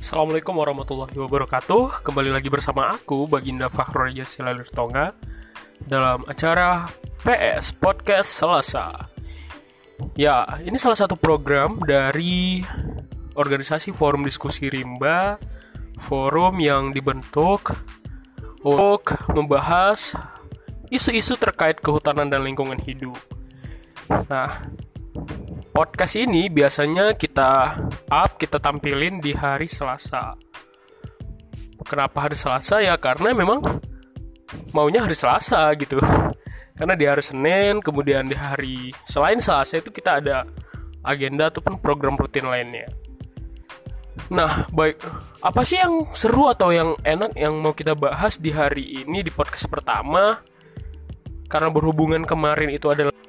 Assalamualaikum warahmatullahi wabarakatuh. Kembali lagi bersama aku, Baginda Fachrorijas Silaer Tonga, dalam acara PS Podcast Selasa. Ya, ini salah satu program dari organisasi Forum Diskusi Rimba, forum yang dibentuk untuk membahas isu-isu terkait kehutanan dan lingkungan hidup. Nah, podcast ini biasanya kita tampilin di hari Selasa. Kenapa hari Selasa? Ya karena memang maunya hari Selasa gitu. Karena di hari Senin, kemudian di hari selain Selasa itu kita ada agenda ataupun program rutin lainnya. Nah, baik, apa sih yang seru atau yang enak yang mau kita bahas di hari ini di podcast pertama? Karena berhubungan kemarin itu adalah